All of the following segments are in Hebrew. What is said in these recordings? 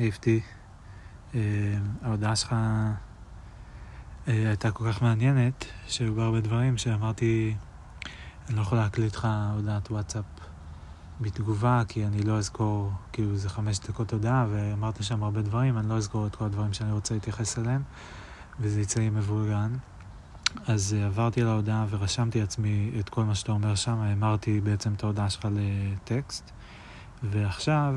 אהבתי. ההודעה שלך הייתה כל כך מעניינת, שהיו בה הרבה דברים שאמרתי, אני לא יכול להקליט לך הודעת וואטסאפ בתגובה, כי אני לא אזכור, כאילו זה 5 דקות הודעה, ואמרת שם הרבה דברים, אני לא אזכור את כל הדברים שאני רוצה להתייחס אליהם, וזה יצא לי מבולגן. אז עברתי על ההודעה ורשמתי לעצמי את כל מה שאתה אומר שם, אמרתי בעצם את ההודעה שלך לטקסט, ועכשיו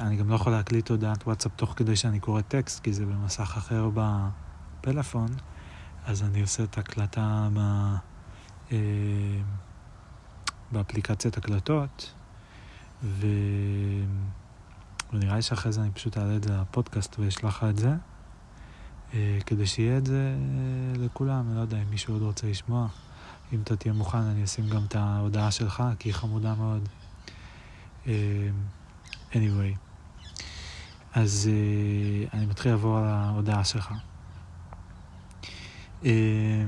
אני גם לא יכול להקליט הודעת וואטסאפ תוך כדי שאני קורא טקסט, כי זה במסך אחר בפלאפון, אז אני עושה את הקלטה באפליקציית הקלטות, ונראה לי שאחרי זה אני פשוט אעלה את זה לפודקאסט ואשלח את זה, כדי שיהיה את זה לכולם. אני לא יודע אם מישהו עוד רוצה לשמוע, אם אתה תהיה מוכן אני אשים גם את ההודעה שלך, כי היא חמודה מאוד. anyway, אז אני מתחיל לעבור על ההודעה שלך. אני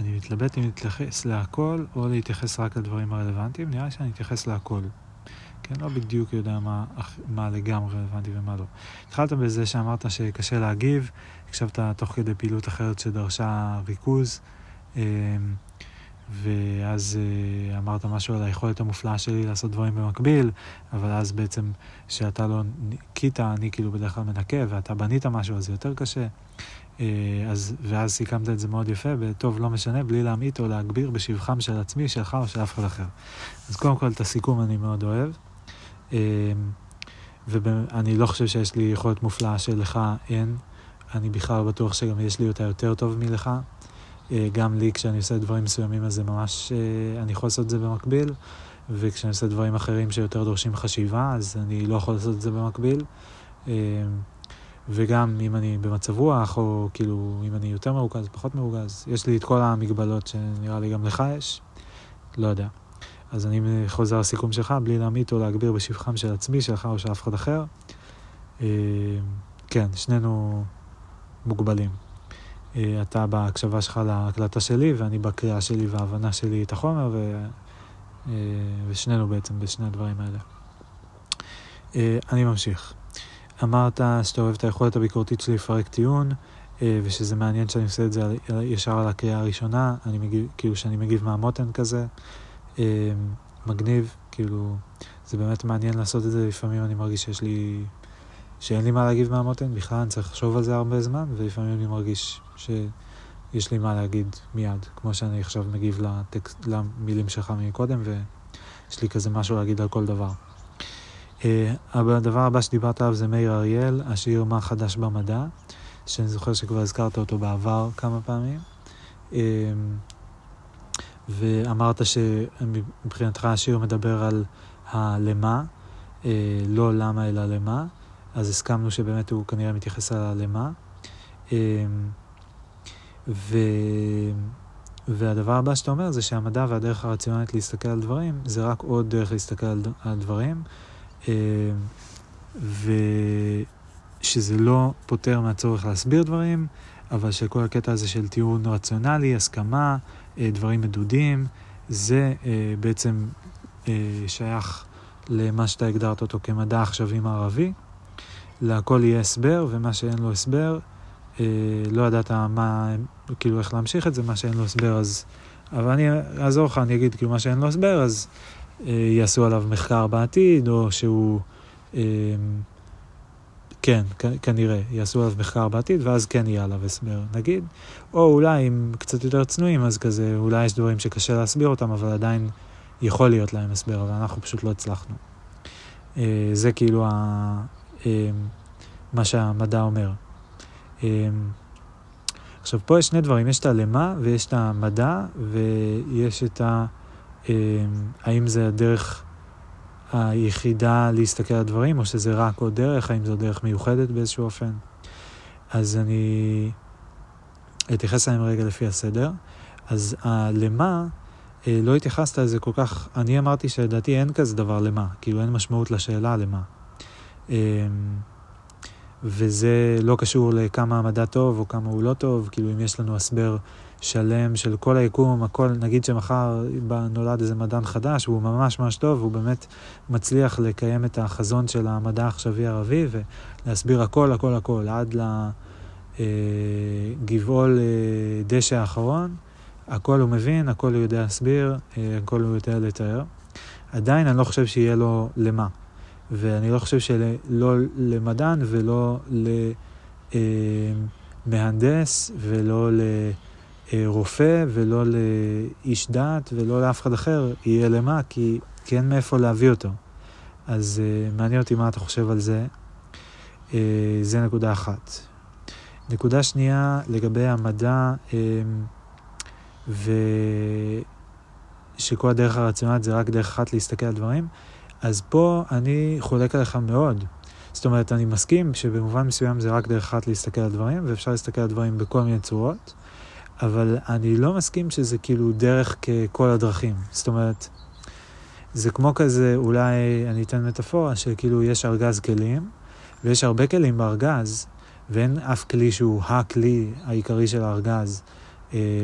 מתלבט אם להתייחס להכל או להתייחס רק לדברים הרלוונטיים. נראה שאני אתייחס להכל, כן, לא בדיוק יודע מה לגמרי רלוונטי ומה לא. התחלת בזה שאמרת שקשה להגיב, הקשבת תוך כדי פעילות אחרת שדרשה ריכוז, ואז אמרת משהו על היכולת המופלאה שלי לעשות דברים במקביל, אבל אז בעצם שאתה לא ניקית, אני כאילו בדרך כלל מנקה, ואתה בנית משהו, אז זה יותר קשה. ואז סיכמת את זה מאוד יפה, וטוב, לא משנה, בלי להמעיט או להגביר בשבחם של עצמי, שלך או של אף אחד אחר. אז קודם כל, את הסיכום אני מאוד אוהב, ואני לא חושב שיש לי יכולת מופלאה שלך, אין. אני בכלל בטוח שגם יש לי אותה יותר טוב מלך. גם לי, כשאני עושה דברים מסוימים, אז זה ממש, אני יכול לעשות את זה במקביל, וכשאני עושה דברים אחרים שיותר דורשים חשיבה, אז אני לא יכול לעשות את זה במקביל. וגם אם אני במצב רוח, או כאילו אם אני יותר מרוכז, פחות מרוכז, יש לי את כל המגבלות שנראה לי גם לך יש, לא יודע. אז אני חוזר לסיכום שלך, בלי להמעיט או להגביר בשבחם של עצמי, שלך או של אף אחד אחר. כן, שנינו מוגבלים. אתה בהקשבה שלך להקלטה שלי, ואני בקריאה שלי וההבנה שלי את החומר, ושנינו בעצם בשני הדברים האלה. אני ממשיך. אמרת שאתה אוהב את היכולת הביקורתית שלי לפרק טיעון, ושזה מעניין שאני עושה את זה ישר על הקריאה הראשונה, כאילו שאני מגיב מהמותן כזה, מגניב, כאילו זה באמת מעניין לעשות את זה. לפעמים אני מרגיש שאין לי מה להגיב מהמותן, בכלל אני צריך לחשוב על זה הרבה זמן, ולפעמים אני מרגיש שיש לי מה להגיד מיד, כמו שאני עכשיו מגיב למילים שלך מקודם, ויש לי כזה משהו להגיד על כל דבר. אבל הדבר הבא שדיברת עליו זה מאיר אריאל, השיר מה חדש במדע, שאני זוכר שכבר הזכרת אותו בעבר כמה פעמים, ואמרת שמבחינתך השיר מדבר על הלמה, לא למה אלא למה, אז הסכמנו שבאמת הוא כנראה מתייחס על הלמה, והדבר הבא שאתה אומר זה שהמדע והדרך הרציונלית להסתכל על דברים, זה רק עוד דרך להסתכל על דברים, ושזה לא פותר מהצורך להסביר דברים, אבל שכל הקטע הזה של טיעון רציונלי, הסכמה, דברים מדודים, זה בעצם שייך למה שאתה הגדרת אותו כמדע עכשווי מערבי. לכל יהיה הסבר, ומה שאין לו הסבר, לא ידעת מה, כאילו איך להמשיך את זה, מה שאין לו הסבר, אז, אבל אני אעזור לך, אני אגיד, כאילו מה שאין לו הסבר, אז יעשו עליו מחקר בעתיד, או שהוא, כן, כנראה, יעשו עליו מחקר בעתיד, ואז כן יהיה עליו הסבר, נגיד, או אולי, אם קצת יותר צנועים, אז כזה, אולי יש דברים שקשה להסביר אותם, אבל עדיין יכול להיות להם הסבר, אבל אנחנו פשוט לא הצלחנו. זה כאילו מה שהמדע אומר. עכשיו, פה יש שני דברים, יש את הלמה, ויש את המדע, ויש את האם זה הדרך היחידה להסתכל על דברים, או שזה רק עוד דרך, האם זו דרך מיוחדת באיזשהו אופן. אז אני אתייחס להם רגע לפי הסדר. אז הלמה, לא התייחסת לזה כל כך, אני אמרתי שדעתי אין כזה דבר למה, כאילו אין משמעות לשאלה למה. וזה לא קשור לכמה המדע טוב או כמה הוא לא טוב, כאילו אם יש לנו הסבר שלם של כל היקום, הכל, נגיד שמחר נולד איזה מדען חדש, והוא ממש ממש טוב, והוא באמת מצליח לקיים את החזון של המדע העכשווי הערבי, ולהסביר הכל, הכל, הכל, עד לגבעול דשא האחרון, הכל הוא מבין, הכל הוא יודע להסביר, הכל הוא יודע לתאר. עדיין אני לא חושב שיהיה לו למה, ואני לא חושב שלא למדען ולא למהנדס ולא לרופא ולא לאיש דת ולא לאף אחד אחר יהיה למה, כי אין מאיפה להביא אותו. אז מעניין אותי מה אתה חושב על זה. זה נקודה אחת. נקודה שנייה לגבי המדע, ושכל הדרך הרציונלית זה רק דרך אחת להסתכל על דברים, אז פה אני חולק עליך מאוד. זאת אומרת, אני מסכים שבמובן מסוים זה רק דרך אחת להסתכל על דברים, ואפשר להסתכל על דברים בכל מיני צורות, אבל אני לא מסכים שזה כאילו דרך ככל הדרכים. זאת אומרת, זה כמו כזה, אולי אני אתן מטאפורה, שכאילו יש ארגז כלים, ויש הרבה כלים בארגז, ואין אף כלי שהוא הכלי העיקרי של הארגז,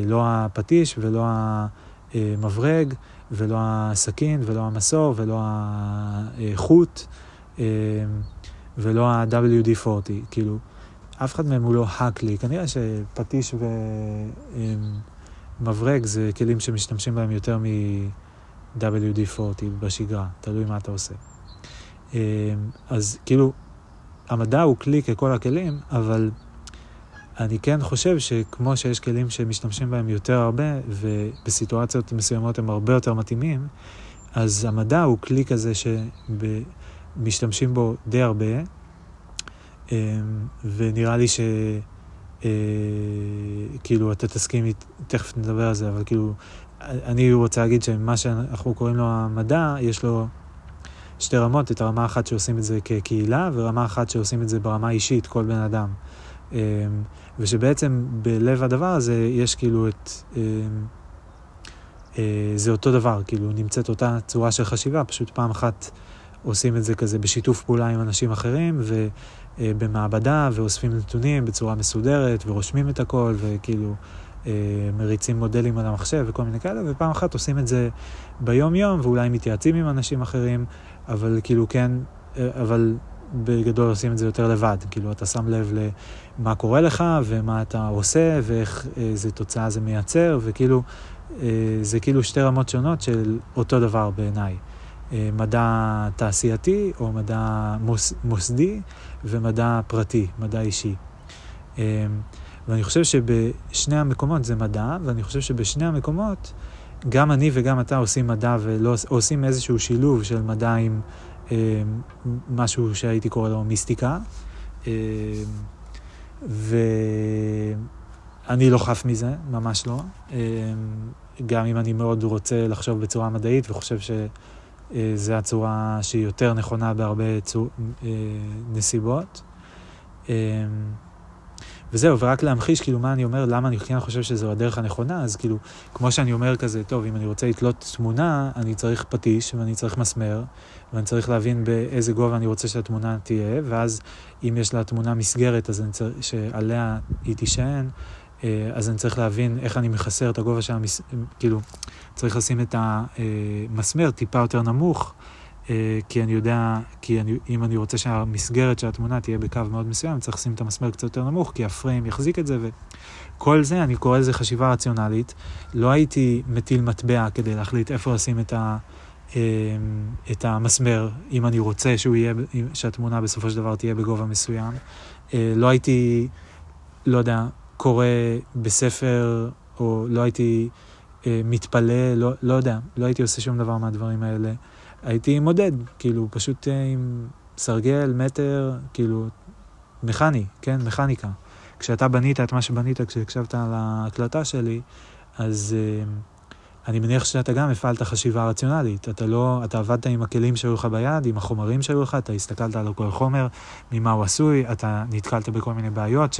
לא הפטיש ולא המברג, ולא הסכין, ולא המסור, ולא החוט, ולא ה-WD-40, כאילו, אף אחד מהם הוא לא הכלי. כנראה שפטיש ומברג זה כלים שמשתמשים בהם יותר מ-WD-40 בשגרה, תלוי מה אתה עושה. אז כאילו, המדע הוא כלי ככל הכלים, אבל אני כן חושב שכמו שיש כלים שמשתמשים בהם יותר הרבה, ובסיטואציות מסוימות הם הרבה יותר מתאימים, אז המדע הוא כלי כזה שמשתמשים בו די הרבה, ונראה לי ש... כאילו, אתה תסכים, תכף נדבר על זה, אבל כאילו, אני רוצה להגיד שמה שאנחנו קוראים לו המדע, יש לו שתי רמות, את הרמה אחת שעושים את זה כקהילה, ורמה אחת שעושים את זה ברמה אישית, כל בן אדם. ושבעצם בלב הדבר הזה יש כאילו את זה אותו דבר, כאילו נמצאת אותה צורה של חשיבה, פשוט פעם אחת עושים את זה כזה בשיתוף פעולה עם אנשים אחרים ובמעבדה ואוספים נתונים בצורה מסודרת ורושמים את הכל וכאילו מריצים מודלים על המחשב וכל מיני כאלה, ופעם אחת עושים את זה ביום יום ואולי מתייעצים עם אנשים אחרים, אבל כאילו כן, אבל בגדול עושים את זה יותר לבד, כאילו אתה שם לב למה קורה לך ומה אתה עושה ואיך איזה תוצאה זה מייצר, וכאילו זה כאילו שתי רמות שונות של אותו דבר בעיניי, מדע תעשייתי או מדע מוסדי ומדע פרטי, מדע אישי. ואני חושב שבשני המקומות זה מדע, ואני חושב שבשני המקומות גם אני וגם אתה עושים מדע ולא עושים איזשהו שילוב של מדע עם משהו שהייתי קורא לו מיסטיקה, ואני לא חף מזה, ממש לא, גם אם אני מאוד רוצה לחשוב בצורה מדעית וחושב שזו הצורה שהיא יותר נכונה בהרבה נסיבות, וזהו, ורק להמחיש כאילו מה אני אומר, למה אני חושב שזו הדרך הנכונה, אז כאילו, כמו שאני אומר כזה, טוב, אם אני רוצה לתלות תמונה, אני צריך פטיש, ואני צריך מסמר, ואני צריך להבין באיזה גובה אני רוצה שהתמונה תהיה, ואז אם יש לה תמונה מסגרת, אז אני צריך, שעליה היא תישען, אז אני צריך להבין איך אני מחסר את הגובה של כאילו, צריך לשים את המסמר טיפה יותר נמוך, כי אני יודע, אם אני רוצה שהמסגרת של התמונה תהיה בקו מאוד מסוים, צריך לשים את המסמר קצת יותר נמוך, כי הפריים יחזיק את זה, וכל זה, אני קורא לזה חשיבה רציונלית, לא הייתי מטיל מטבע כדי להחליט איפה לשים את המסמר, אם אני רוצה שהתמונה בסופו של דבר תהיה בגובה מסוים, לא הייתי, לא יודע, קורא בספר, או לא הייתי מתפלא, לא יודע, לא הייתי עושה שום דבר מהדברים האלה, הייתי מודד, כאילו, פשוט עם סרגל, מטר, כאילו, מכני, כן, מכניקה. כשאתה בנית את מה שבנית, כשהקשבת על ההקלטה שלי, אז אני מניח שאתה גם הפעלת חשיבה רציונלית. אתה עבדת עם הכלים שהיו לך ביד, עם החומרים שהיו לך, אתה הסתכלת על כל חומר, ממה הוא עשוי, אתה נתקלת בכל מיני בעיות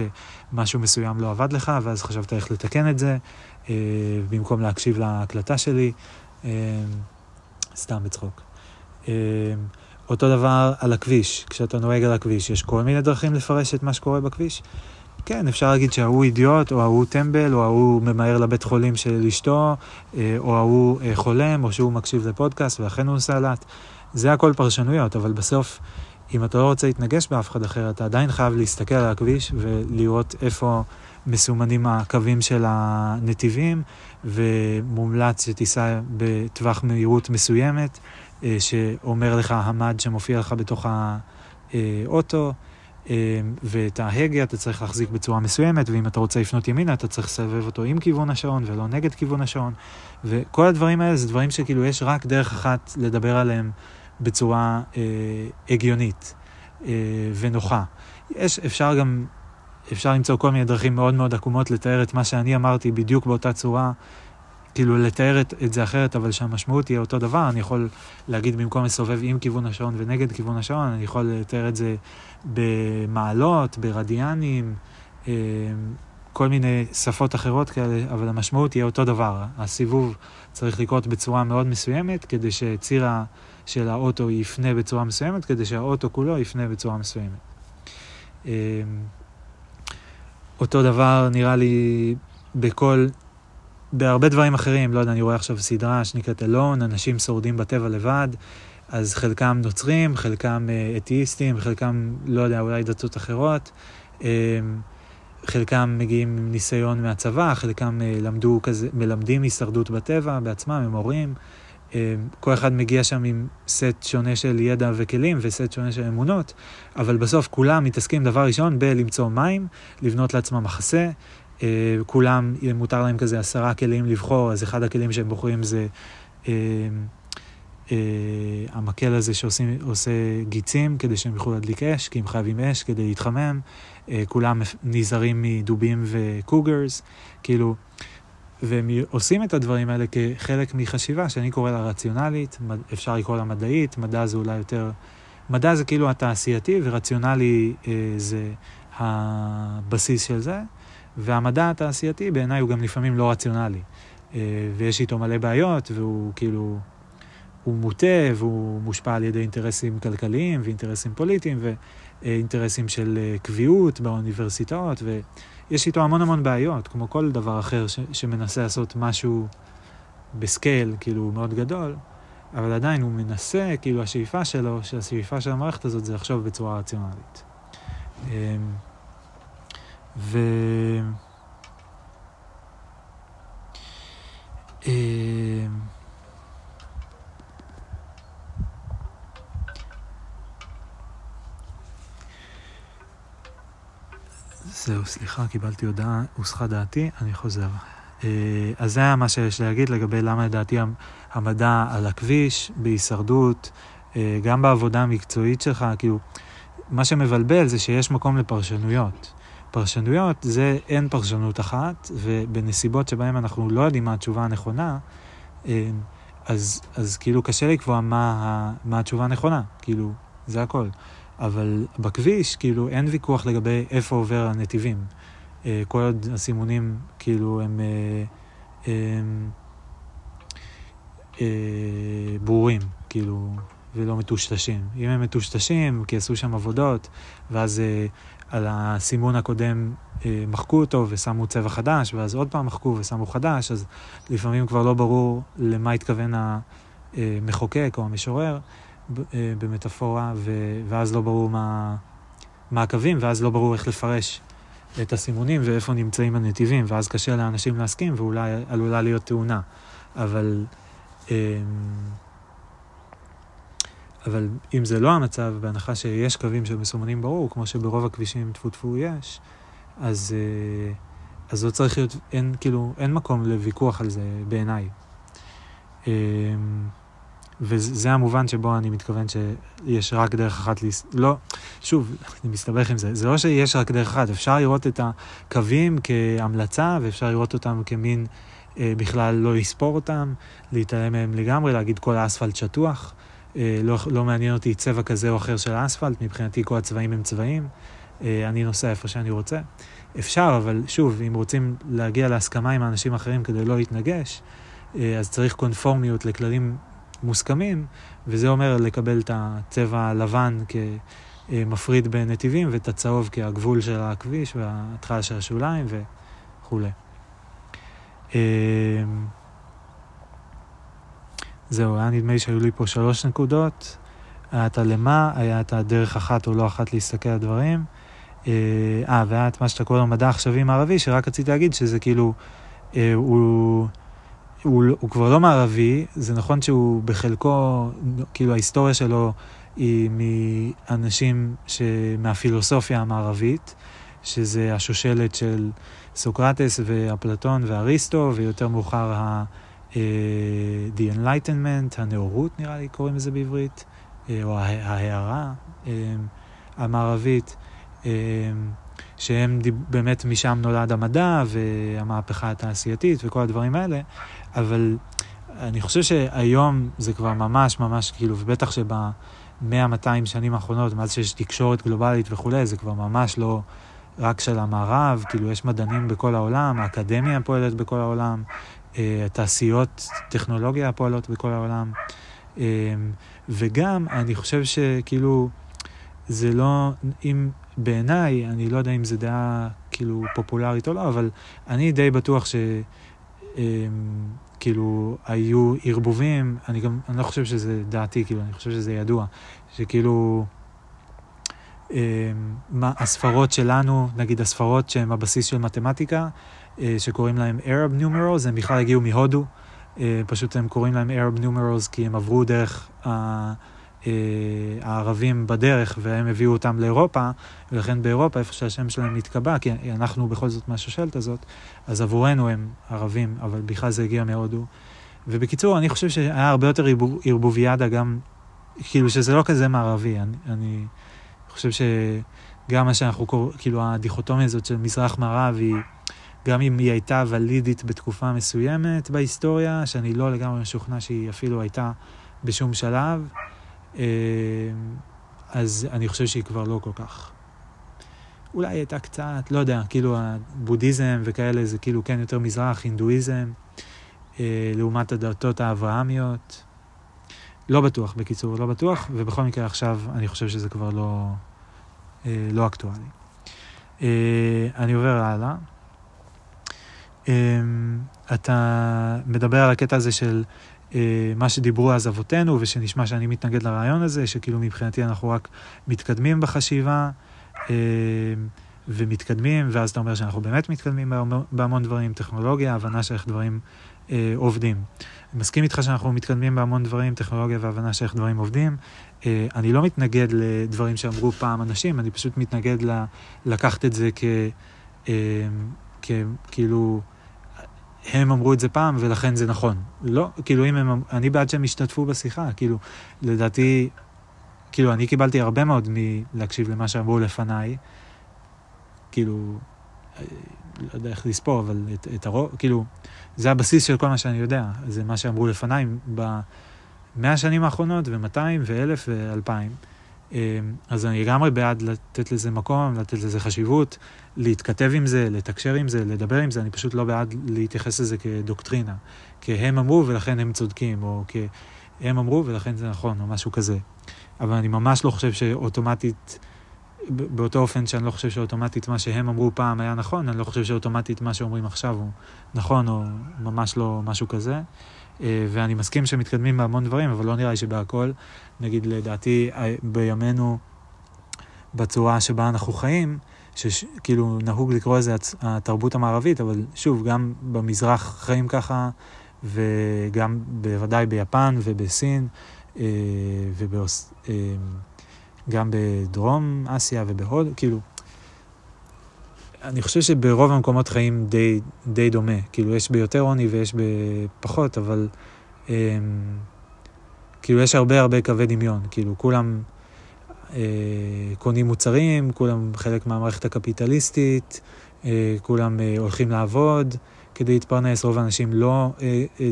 שמשהו מסוים לא עבד לך, ואז חשבת איך לתקן את זה, במקום להקשיב להקלטה שלי. סתם בצחוק. אותו דבר על הכביש, כשאתה נוהג על הכביש, יש כל מיני דרכים לפרש את מה שקורה בכביש, כן, אפשר להגיד שהוא אידיוט, או הוא טמבל, או הוא ממהר לבית חולים של אשתו, או הוא חולם, או שהוא מקשיב לפודקאסט, ואכן הוא סלט. זה הכל פרשנויות, אבל בסוף, אם אתה לא רוצה להתנגש באף אחד אחר, אתה עדיין חייב להסתכל על הכביש, ולראות איפה מסומנים הקווים של הנתיבים, ומומלץ שתיסע בטווח מהירות מסוימת, שאומר לך המד שמופיע לך בתוך האוטו, ואת ההגה אתה צריך להחזיק בצורה מסוימת, ואם אתה רוצה לפנות ימינה, אתה צריך לסבב אותו עם כיוון השעון, ולא נגד כיוון השעון, וכל הדברים האלה זה דברים שכאילו יש רק דרך אחת לדבר עליהם בצורה הגיונית ונוחה. אפשר למצוא כל מיני דרכים מאוד מאוד עקומות לתאר את מה שאני אמרתי בדיוק באותה צורה, כאילו לתאר את זה אחרת, אבל שהמשמעות תהיה אותו דבר. אני יכול להגיד במקום לסובב עם כיוון השעון ונגד כיוון השעון, אני יכול לתאר את זה במעלות, ברדיאנים, כל מיני שפות אחרות כאלה, אבל המשמעות תהיה אותו דבר. הסיבוב צריך לקרות בצורה מאוד מסוימת, כדי שצירה של האוטו יפנה בצורה מסוימת, כדי שהאוטו כולו יפנה בצורה מסוימת. אותו דבר נראה לי בהרבה דברים אחרים. לא יודע, אני רואה עכשיו סדרה שנקראת אלון, אנשים שורדים בטבע לבד, אז חלקם נוצרים, חלקם אתאיסטים, חלקם, לא יודע, אולי דתות אחרות, חלקם מגיעים עם ניסיון מהצבא, חלקם מלמדים הישרדות בטבע בעצמם, הם הורים, כל אחד מגיע שם עם סט שונה של ידע וכלים וסט שונה של אמונות, אבל בסוף כולם מתעסקים דבר ראשון בלמצוא מים, לבנות לעצמם מחסה, כולם מותר להם כזה 10 כלים לבחור, אז אחד הכלים שהם בוחרים זה המקל הזה שעושה גיצים כדי שהם יוכלו להדליק אש, כי הם חייבים אש כדי להתחמם, כולם נזהרים מדובים וקוגרס, כאילו, והם עושים את הדברים האלה כחלק מחשיבה שאני קורא לה רציונלית, אפשר לקרוא לה מדעית, מדע זה אולי יותר, מדע זה כאילו התעשייתי ורציונלי זה הבסיס של זה, והמדע התעשייתי בעיניי הוא גם לפעמים לא רציונלי, ויש איתו מלא בעיות, והוא כאילו, הוא מוטה, והוא מושפע על ידי אינטרסים כלכליים, ואינטרסים פוליטיים, ואינטרסים של קביעות באוניברסיטאות, ויש איתו המון המון בעיות, כמו כל דבר אחר שמנסה לעשות משהו בסקייל, כאילו מאוד גדול, אבל עדיין הוא מנסה, כאילו השאיפה שלו, שהשאיפה של המערכת הזאת זה לחשוב בצורה רציונלית. זהו, סליחה, קיבלתי הודעה, הוסחה דעתי, אני חוזר. אז זה היה מה שיש להגיד לגבי למה לדעתי המדע על הכביש, בהישרדות, גם בעבודה המקצועית שלך, כאילו, מה שמבלבל זה שיש מקום לפרשנויות. פרשנויות זה אין פרשנות אחת, ובנסיבות שבהם אנחנו לא יודעים מה התשובה הנכונה, אז כאילו קשה לקבוע מה התשובה הנכונה, כאילו זה הכל. אבל בכביש כאילו אין ויכוח לגבי איפה עובר הנתיבים. כל עוד הסימונים כאילו הם ברורים, כאילו, ולא מטושטשים. אם הם מטושטשים, כי עשו שם עבודות, ואז על הסימון הקודם מחקו אותו ושמו צבע חדש, ואז עוד פעם מחקו ושמו חדש, אז לפעמים כבר לא ברור למה התכוון המחוקק או המשורר במטאפורה, ואז לא ברור מה הקווים, ואז לא ברור איך לפרש את הסימונים ואיפה נמצאים הנתיבים, ואז קשה לאנשים להסכים, ואולי עלולה להיות תאונה. אבל אם זה לא המצב, בהנחה שיש קווים שמסומנים ברור, כמו שברוב הכבישים תפו יש, אז לא צריך להיות, אין מקום לוויכוח על זה בעיניי. וזה המובן שבו אני מתכוון שיש רק דרך אחת, לא, שוב, אני מסתבך עם זה, זה לא שיש רק דרך אחת, אפשר לראות את הקווים כהמלצה, ואפשר לראות אותם כמין, בכלל לא לספור אותם, להתעלם מהם לגמרי, להגיד כל האספלט שטוח, לא מעניין אותי צבע כזה או אחר של האספלט, מבחינתי כל הצבעים הם צבעים, אני נוסע איפה שאני רוצה. אפשר, אבל שוב, אם רוצים להגיע להסכמה עם האנשים אחרים כדי לא להתנגש, אז צריך קונפורמיות לכללים מוסכמים, וזה אומר לקבל את הצבע הלבן מפריד בין נתיבים, ואת הצהוב כהגבול של הכביש וההתחלה של השוליים וכולי. זהו, היה נדמה לי שהיו לי פה 3 נקודות. היה את הלמה, היה את הדרך אחת או לא אחת להסתכל על דברים. והיה את מה שאתה קורא למדע עכשווי מערבי, שרק רציתי להגיד שזה כאילו, הוא כבר לא מערבי, זה נכון שהוא בחלקו, כאילו ההיסטוריה שלו היא מאנשים מהפילוסופיה המערבית, שזה השושלת של סוקרטס ואפלטון ואריסטו, ויותר מאוחר The Enlightenment, הנאורות נראה לי קוראים לזה בעברית, או ההערה המערבית, שהם באמת משם נולד המדע והמהפכה התעשייתית וכל הדברים האלה, אבל אני חושב שהיום זה כבר ממש ממש כאילו, ובטח שב-100-200 שנים האחרונות, מאז שיש תקשורת גלובלית וכולי, זה כבר ממש לא רק של המערב, כאילו יש מדענים בכל העולם, האקדמיה פועלת בכל העולם, תעשיות, טכנולוגיה פועלות בכל העולם, וגם אני חושב שכאילו זה לא, אם בעיניי, אני לא יודע אם זה דעה כאילו פופולרית או לא, אבל אני די בטוח שכאילו היו ערבובים, אני לא חושב שזה דעתי, כאילו, אני חושב שזה ידוע, שכאילו הספרות שלנו, נגיד הספרות שהן הבסיס של מתמטיקה, שקוראים להם Arab numerals, הם בכלל הגיעו מהודו, פשוט הם קוראים להם Arab numerals כי הם עברו דרך הערבים בדרך, והם הביאו אותם לאירופה, ולכן באירופה, איפה שהשם שלהם נתקבע, כי אנחנו בכל זאת מהשושלת הזאת, אז עבורנו הם ערבים, אבל בכלל זה הגיע מהודו. ובקיצור, אני חושב שהיה הרבה יותר ערבוביאדה גם, כאילו שזה לא כזה מערבי, אני חושב שגם מה שאנחנו קוראים, כאילו הדיכוטומיה הזאת של מזרח מערב היא, גם אם היא הייתה ולידית בתקופה מסוימת בהיסטוריה, שאני לא לגמרי משוכנע שהיא אפילו הייתה בשום שלב, אז אני חושב שהיא כבר לא כל כך. אולי הייתה קצת, לא יודע, כאילו הבודהיזם וכאלה, זה כאילו כן יותר מזרח, הינדואיזם, לעומת הדתות האברהמיות. לא בטוח, בקיצור, לא בטוח, ובכל מקרה עכשיו אני חושב שזה כבר לא אקטואלי. אני עובר הלאה. אתה מדבר על הקטע הזה של מה שדיברו אז אבותינו, ושנשמע שאני מתנגד לרעיון הזה, שכאילו מבחינתי אנחנו רק מתקדמים בחשיבה, ומתקדמים, ואז אתה אומר שאנחנו באמת מתקדמים בהמון דברים, טכנולוגיה, הבנה שאיך דברים עובדים. אני מסכים איתך שאנחנו מתקדמים בהמון דברים, טכנולוגיה והבנה שאיך דברים עובדים. אני לא מתנגד לדברים שאמרו פעם אנשים, אני פשוט מתנגד לקחת את זה כאילו הם אמרו את זה פעם ולכן זה נכון. לא, כאילו אם הם, אני בעד שהם השתתפו בשיחה, כאילו לדעתי, כאילו אני קיבלתי הרבה מאוד מלהקשיב למה שאמרו לפניי, כאילו, לא יודע איך לספור, אבל את הרוב, כאילו, זה הבסיס של כל מה שאני יודע, זה מה שאמרו לפניי ב100 שנים האחרונות, ו200 ו1000 ו2000, אז אני לגמרי בעד לתת לזה מקום, לתת לזה חשיבות, להתכתב עם זה, לתקשר עם זה, לדבר עם זה, אני פשוט לא בעד להתייחס לזה כדוקטרינה, כהם אמרו ולכן הם צודקים, או כהם אמרו ולכן זה נכון, או משהו כזה. אבל אני ממש לא חושב שאוטומטית, באותו אופן שאני לא חושב שאוטומטית מה שהם אמרו פעם היה נכון, אני לא חושב שאוטומטית מה שאומרים עכשיו הוא נכון, או ממש לא משהו כזה. ואני מסכים שמתקדמים בהמון דברים, אבל לא נראה לי שבהכל, נגיד לדעתי בימינו, בצורה שבה אנחנו חיים, שכאילו נהוג לקרוא לזה התרבות המערבית, אבל שוב, גם במזרח חיים ככה, וגם בוודאי ביפן ובסין, וגם בדרום אסיה ובהוד, כאילו, אני חושב שברוב המקומות חיים די דומה, כאילו יש ביותר עוני ויש בפחות, אבל כאילו יש הרבה קווי דמיון, כאילו כולם קונים מוצרים, כולם חלק מהמערכת הקפיטליסטית, כולם הולכים לעבוד כדי להתפרנס, רוב האנשים לא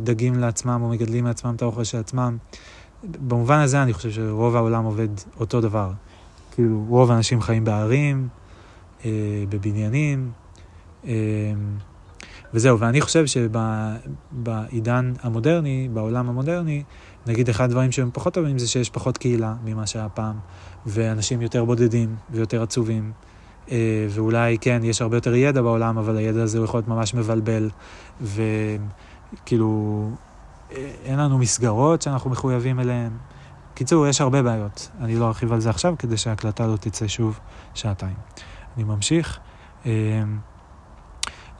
דגים לעצמם או מגדלים לעצמם את האוכל של עצמם, במובן הזה אני חושב שרוב העולם עובד אותו דבר, כאילו רוב האנשים חיים בערים, בבניינים, וזהו, ואני חושב שבעידן המודרני, בעולם המודרני, נגיד אחד הדברים שהם פחות טובים זה שיש פחות קהילה ממה שהיה פעם, ואנשים יותר בודדים ויותר עצובים, ואולי כן, יש הרבה יותר ידע בעולם, אבל הידע הזה הוא יכול להיות ממש מבלבל, וכאילו אין לנו מסגרות שאנחנו מחויבים אליהן. קיצור, יש הרבה בעיות. אני לא ארחיב על זה עכשיו, כדי שההקלטה לא תצא שוב שעתיים. אני ממשיך.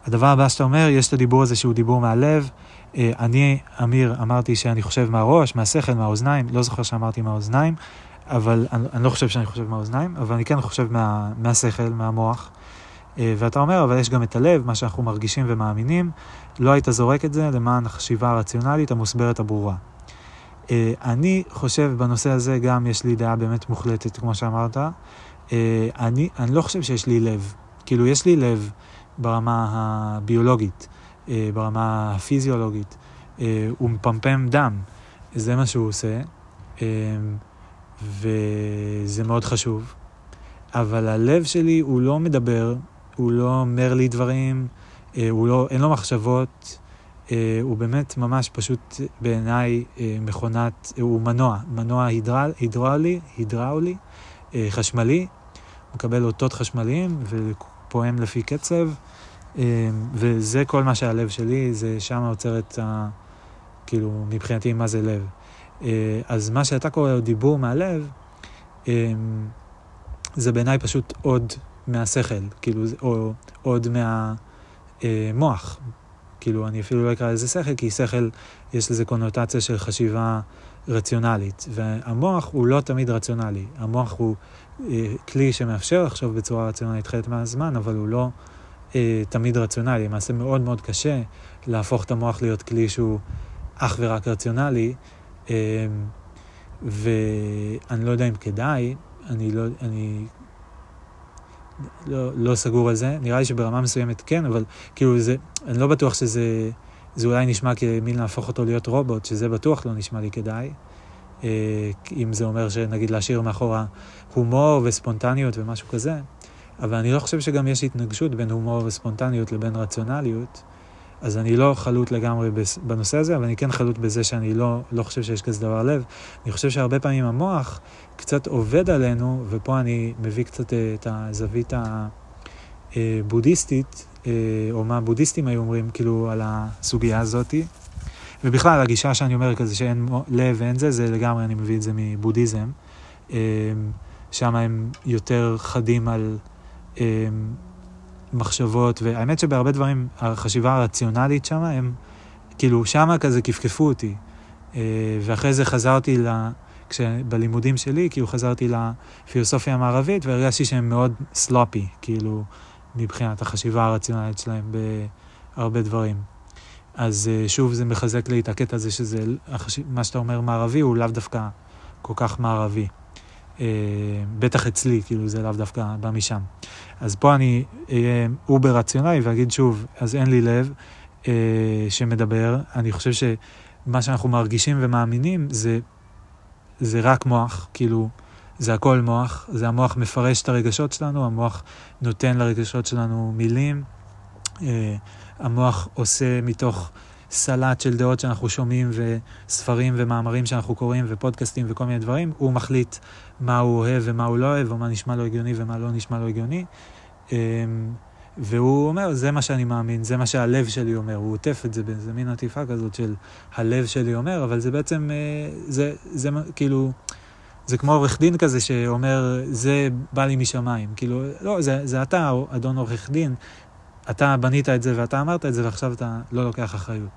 הדבר הבא שאתה אומר, יש את הדיבור הזה שהוא דיבור מהלב. אני, אמיר, אמרתי שאני חושב מהראש, מהשכל, מהאוזניים. לא זוכר שאמרתי מהאוזניים, אבל אני לא חושב שאני חושב מהאוזניים, אבל אני כן חושב מהשכל, מהמוח. ואתה אומר, אבל יש גם את הלב, מה שאנחנו מרגישים ומאמינים. לא היית זורק את זה למען החשיבה הרציונלית, המוסברת הברורה. אני חושב בנושא הזה גם יש לי דעה באמת מוחלטת, כמו שאמרת. אני לא חושב שיש לי לב. כאילו, יש לי לב ברמה הביולוגית, ברמה הפיזיולוגית. הוא מפמפם דם. זה מה שהוא עושה. וזה מאוד חשוב. אבל הלב שלי הוא לא מדבר, הוא לא אומר לי דברים, אין לו מחשבות, הוא באמת ממש פשוט בעיניי מכונת, הוא מנוע הידראולי, חשמלי, מקבל אותות חשמליים ופועם לפי קצב, וזה כל מה שהלב שלי, זה שם עוצרת, כאילו מבחינתי מה זה לב. אז מה שאתה קורא דיבור מהלב, זה בעיניי פשוט עוד מהשכל, כאילו, או עוד מהמוח. כאילו, אני אפילו לא אקרא לזה שכל, כי שכל יש לזה קונוטציה של חשיבה רציונלית, והמוח הוא לא תמיד רציונלי. המוח הוא כלי שמאפשר לחשוב בצורה רציונלית חלק מהזמן, אבל הוא לא תמיד רציונלי. מעשה מאוד מאוד קשה להפוך את המוח להיות כלי שהוא אך ורק רציונלי, ואני לא יודע אם כדאי, אני לא סגור על זה, נראה לי שברמה מסוימת כן, אבל כאילו זה, אני לא בטוח שזה אולי נשמע כמין להפוך אותו להיות רובוט, שזה בטוח לא נשמע לי כדאי, אם זה אומר שנגיד להשאיר מאחורה הומור וספונטניות ומשהו כזה, אבל אני לא חושב שגם יש התנגשות בין הומור וספונטניות לבין רציונליות, אז אני לא חלוט לגמרי בנושא הזה, אבל אני כן חלוט בזה שאני לא חושב שיש כזה דבר לב. אני חושב שהרבה פעמים המוח קצת עובד עלינו, ופה אני מביא קצת את הזווית הבודהיסטית, או מה הבודהיסטים היו אומרים, כאילו, על הסוגיה הזאת. ובכלל, הגישה שאני אומר כזה שאין לב ואין זה, זה לגמרי, אני מביא את זה מבודהיזם. שם הם יותר חדים על מחשבות, והאמת שבהרבה דברים החשיבה הרציונלית שם, הם כאילו שם כזה כפכפו אותי, ואחרי זה חזרתי בלימודים שלי, כאילו חזרתי לפילוסופיה המערבית, והרגשתי שהם מאוד סלופי, כאילו מבחינת החשיבה הרציונלית שלהם בהרבה דברים. אז שוב זה מחזק לי את הקטע הזה, שזה מה שאתה אומר מערבי, הוא לאו דווקא כל כך מערבי. בטח אצלי, כאילו זה לאו דווקא בא משם. אז פה אני הוא ברציונלי ואגיד שוב, אז אין לי לב שמדבר. אני חושב שמה שאנחנו מרגישים ומאמינים זה רק מוח, כאילו זה הכל מוח, זה המוח מפרש את הרגשות שלנו, המוח נותן לרגשות שלנו מילים, המוח עושה מתוך סלט של דעות שאנחנו שומעים וספרים ומאמרים שאנחנו קוראים ופודקאסטים וכל מיני דברים, הוא מחליט מה הוא אוהב ומה הוא לא אוהב, ומה נשמע לו הגיוני ומה לא נשמע לו הגיוני, והוא אומר, זה מה שאני מאמין, זה מה שהלב שלי אומר, הוא עוטף את זה, זה מין עטיפה כזאת של הלב שלי אומר, אבל זה בעצם, זה כאילו, זה כמו עורך דין כזה שאומר, זה בא לי משמיים, כאילו, לא, זה אתה, אדון עורך דין, אתה בנית את זה ואתה אמרת את זה, ועכשיו אתה לא לוקח אחריות.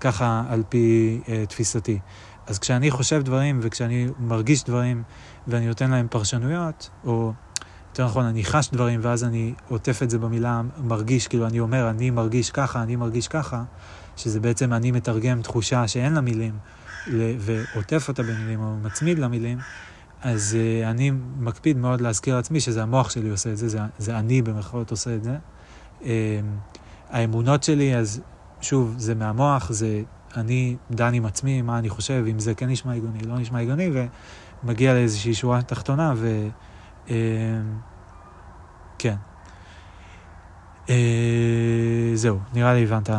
ככה על פי תפיסתי. אז כשאני חושב דברים, וכשאני מרגיש דברים, ואני נותן להם פרשנויות, או יותר נכון, אני חש דברים, ואז אני עוטף את זה במילה מרגיש, כאילו אני אומר, אני מרגיש ככה, אני מרגיש ככה, שזה בעצם אני מתרגם תחושה שאין לה מילים, ועוטף אותה במילים, או מצמיד לה מילים, אז אני מקפיד מאוד להזכיר עצמי, שזה המוח שלי עושה את זה, זה אני במרכאות עושה את זה, האמונות שלי, אז שוב, זה מהמוח, זה אני דן עם עצמי, מה אני חושב, אם זה כן נשמע הגיוני, לא נשמע הגיוני, ומגיע לאיזושהי שורה תחתונה, כן. זהו, נראה לי הבנת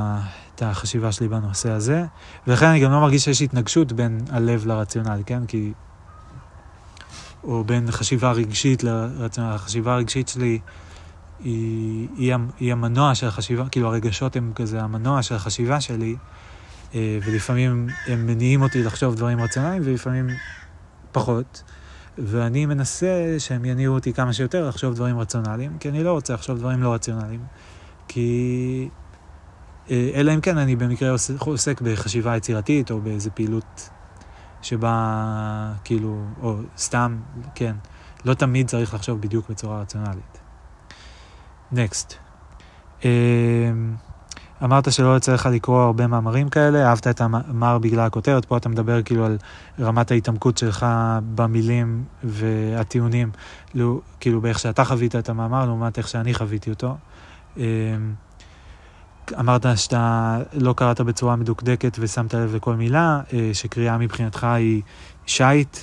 את החשיבה שלי בנושא הזה, ולכן אני גם לא מרגיש שיש התנגשות בין הלב לרציונל, כן? כי... או בין חשיבה רגשית לרציונל. החשיבה הרגשית שלי היא המנוע של החשיבה, כאילו הרגשות הם כזה המנוע של החשיבה שלי, ולפעמים הם מניעים אותי לחשוב דברים רציונליים, ולפעמים פחות. ואני מנסה שהם יניעו אותי כמה שיותר לחשוב דברים רציונליים, כי אני לא רוצה לחשוב דברים לא רציונליים. כי... אלא אם כן אני במקרה עוסק בחשיבה יצירתית, או באיזו פעילות שבה, כאילו, או סתם, כן, לא תמיד צריך לחשוב בדיוק בצורה רציונלית. Next. אמרת שלא יוצא לך לקרוא הרבה מאמרים כאלה, אהבת את המאמר בגלל הכותרת, פה אתה מדבר כאילו על רמת ההתעמקות שלך במילים והטיעונים, כאילו באיך שאתה חווית את המאמר, לעומת איך שאני חוויתי אותו. אמרת שאתה לא קראת בצורה מדוקדקת ושמת לב לכל מילה, שקריאה מבחינתך היא שייט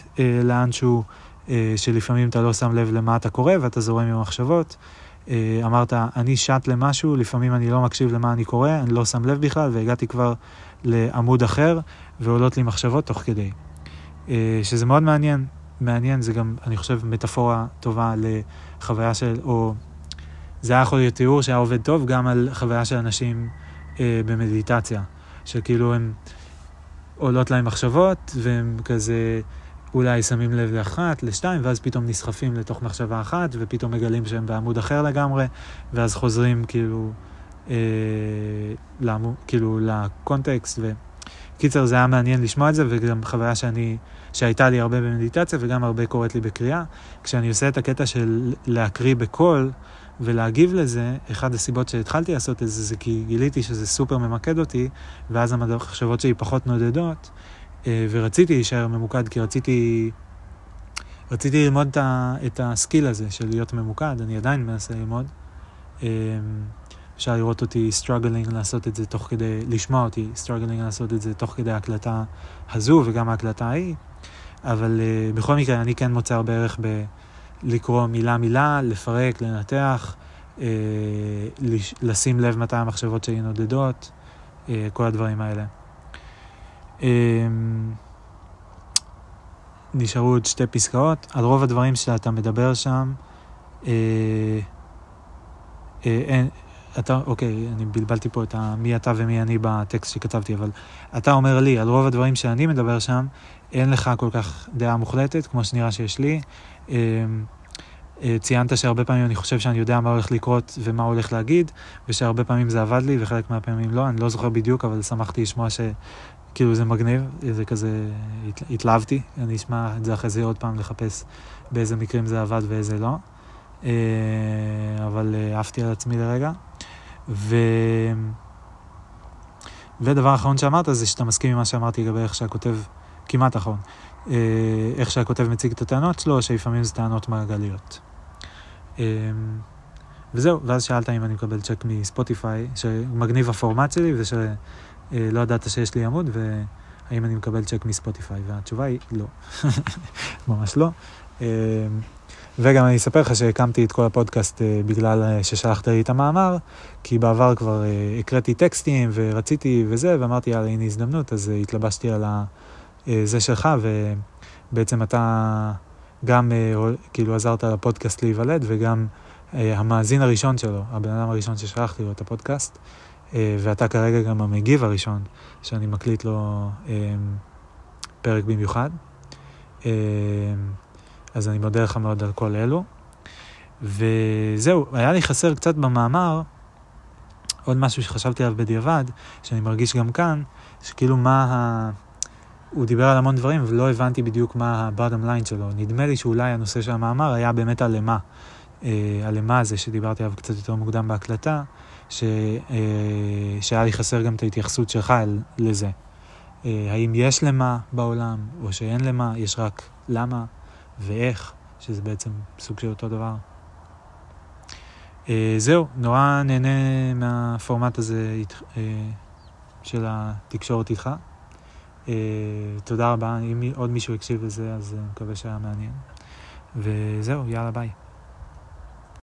לאנשהו, שלפעמים אתה לא שם לב למה אתה קורא ואתה זורם עם מחשבות. אמרת, אני שט למשהו, לפעמים אני לא מקשיב למה אני קורא, אני לא שם לב בכלל, והגעתי כבר לעמוד אחר, ועולות לי מחשבות תוך כדי. שזה מאוד מעניין. מעניין, זה גם, אני חושב, מטאפורה טובה לחוויה של, או זה היה יכול להיות תיאור שהיה עובד טוב, גם על חוויה של אנשים במדיטציה, שכאילו הם עולות להם מחשבות, והם כזה... אולי שמים לב לאחת, לשתיים, ואז פתאום נסחפים לתוך מחשבה אחת, ופתאום מגלים שהם בעמוד אחר לגמרי, ואז חוזרים כאילו, כאילו לקונטקסט, וקיצר זה היה מעניין לשמוע את זה, וגם חוויה שהייתה לי הרבה במדיטציה, וגם הרבה קוראת לי בקריאה, כשאני עושה את הקטע של להקריא בקול, ולהגיב לזה, אחד הסיבות שהתחלתי לעשות את זה, זה כי גיליתי שזה סופר ממקד אותי, ואז המחשבות שלי פחות נודדות, ורציתי להישאר ממוקד, כי רציתי ללמוד את הסקיל הזה של להיות ממוקד, אני עדיין מנסה ללמוד. אפשר לראות אותי struggling לעשות את זה תוך כדי, לשמוע אותי struggling לעשות את זה תוך כדי ההקלטה הזו וגם ההקלטה ההיא, אבל בכל מקרה אני כן מוצא הרבה ערך בלקרוא מילה, לפרק, לנתח, לשים לב מתי המחשבות שלי נודדות, כל הדברים האלה. נשארו עוד שתי פסקאות. על רוב הדברים שאתה מדבר שם, אוקיי, אני בלבלתי פה את מי אתה ומי אני בטקסט שכתבתי, אבל אתה אומר לי, על רוב הדברים שאני מדבר שם, אין לך כל כך דעה מוחלטת, כמו שנראה שיש לי. ציינת שהרבה פעמים אני חושב שאני יודע מה הולך לקרות ומה הולך להגיד, ושהרבה פעמים זה עבד לי, וחלק מהפעמים לא, אני לא זוכר בדיוק, אבל שמחתי לשמוע ש... כאילו זה מגניב, זה כזה, התלהבתי, אני אשמע את זה אחרי זה עוד פעם לחפש באיזה מקרים זה עבד ואיזה לא, אבל אהבתי על עצמי לרגע, ודבר האחרון שאמרת זה שאתה מסכים עם מה שאמרתי לגבי איך שהכותב, כמעט אחרון, איך שהכותב מציג את הטענות שלו, שלפעמים זה טענות מעגליות. וזהו, ואז שאלת אם אני מקבל צ'ק מספוטיפיי, שמגניב הפורמט שלי וש... לא ידעת שיש לי עמוד, והאם אני מקבל צ'ק מספוטיפיי, והתשובה היא לא, ממש לא. וגם אני אספר לך שהקמתי את כל הפודקאסט בגלל ששלחת לי את המאמר, כי בעבר כבר הקראתי טקסטים ורציתי וזה, ואמרתי, יאללה, הנה הזדמנות, אז התלבשתי על זה שלך, ובעצם אתה גם כאילו עזרת לפודקאסט להיוולד, וגם המאזין הראשון שלו, הבן אדם הראשון ששלחתי לו את הפודקאסט, ואתה כרגע גם המגיב הראשון, שאני מקליט לו פרק במיוחד. אז אני מודה לך מאוד על כל אלו. וזהו, היה לי חסר קצת במאמר, עוד משהו שחשבתי עליו בדיעבד, שאני מרגיש גם כאן, שכאילו הוא דיבר על המון דברים, ולא הבנתי בדיוק מה ה-bottom line שלו. נדמה לי שאולי הנושא של המאמר היה באמת הלמה. הלמה הזה שדיברתי עליו קצת יותר מוקדם בהקלטה, שהיה לי חסר גם את ההתייחסות שלך לזה. האם יש למה בעולם, או שאין למה, יש רק למה ואיך, שזה בעצם סוג של אותו דבר. זהו, נורא נהנה מהפורמט הזה של התקשורת איתך. תודה רבה, אם עוד מישהו הקשיב לזה, אז מקווה שהיה מעניין. וזהו, יאללה ביי.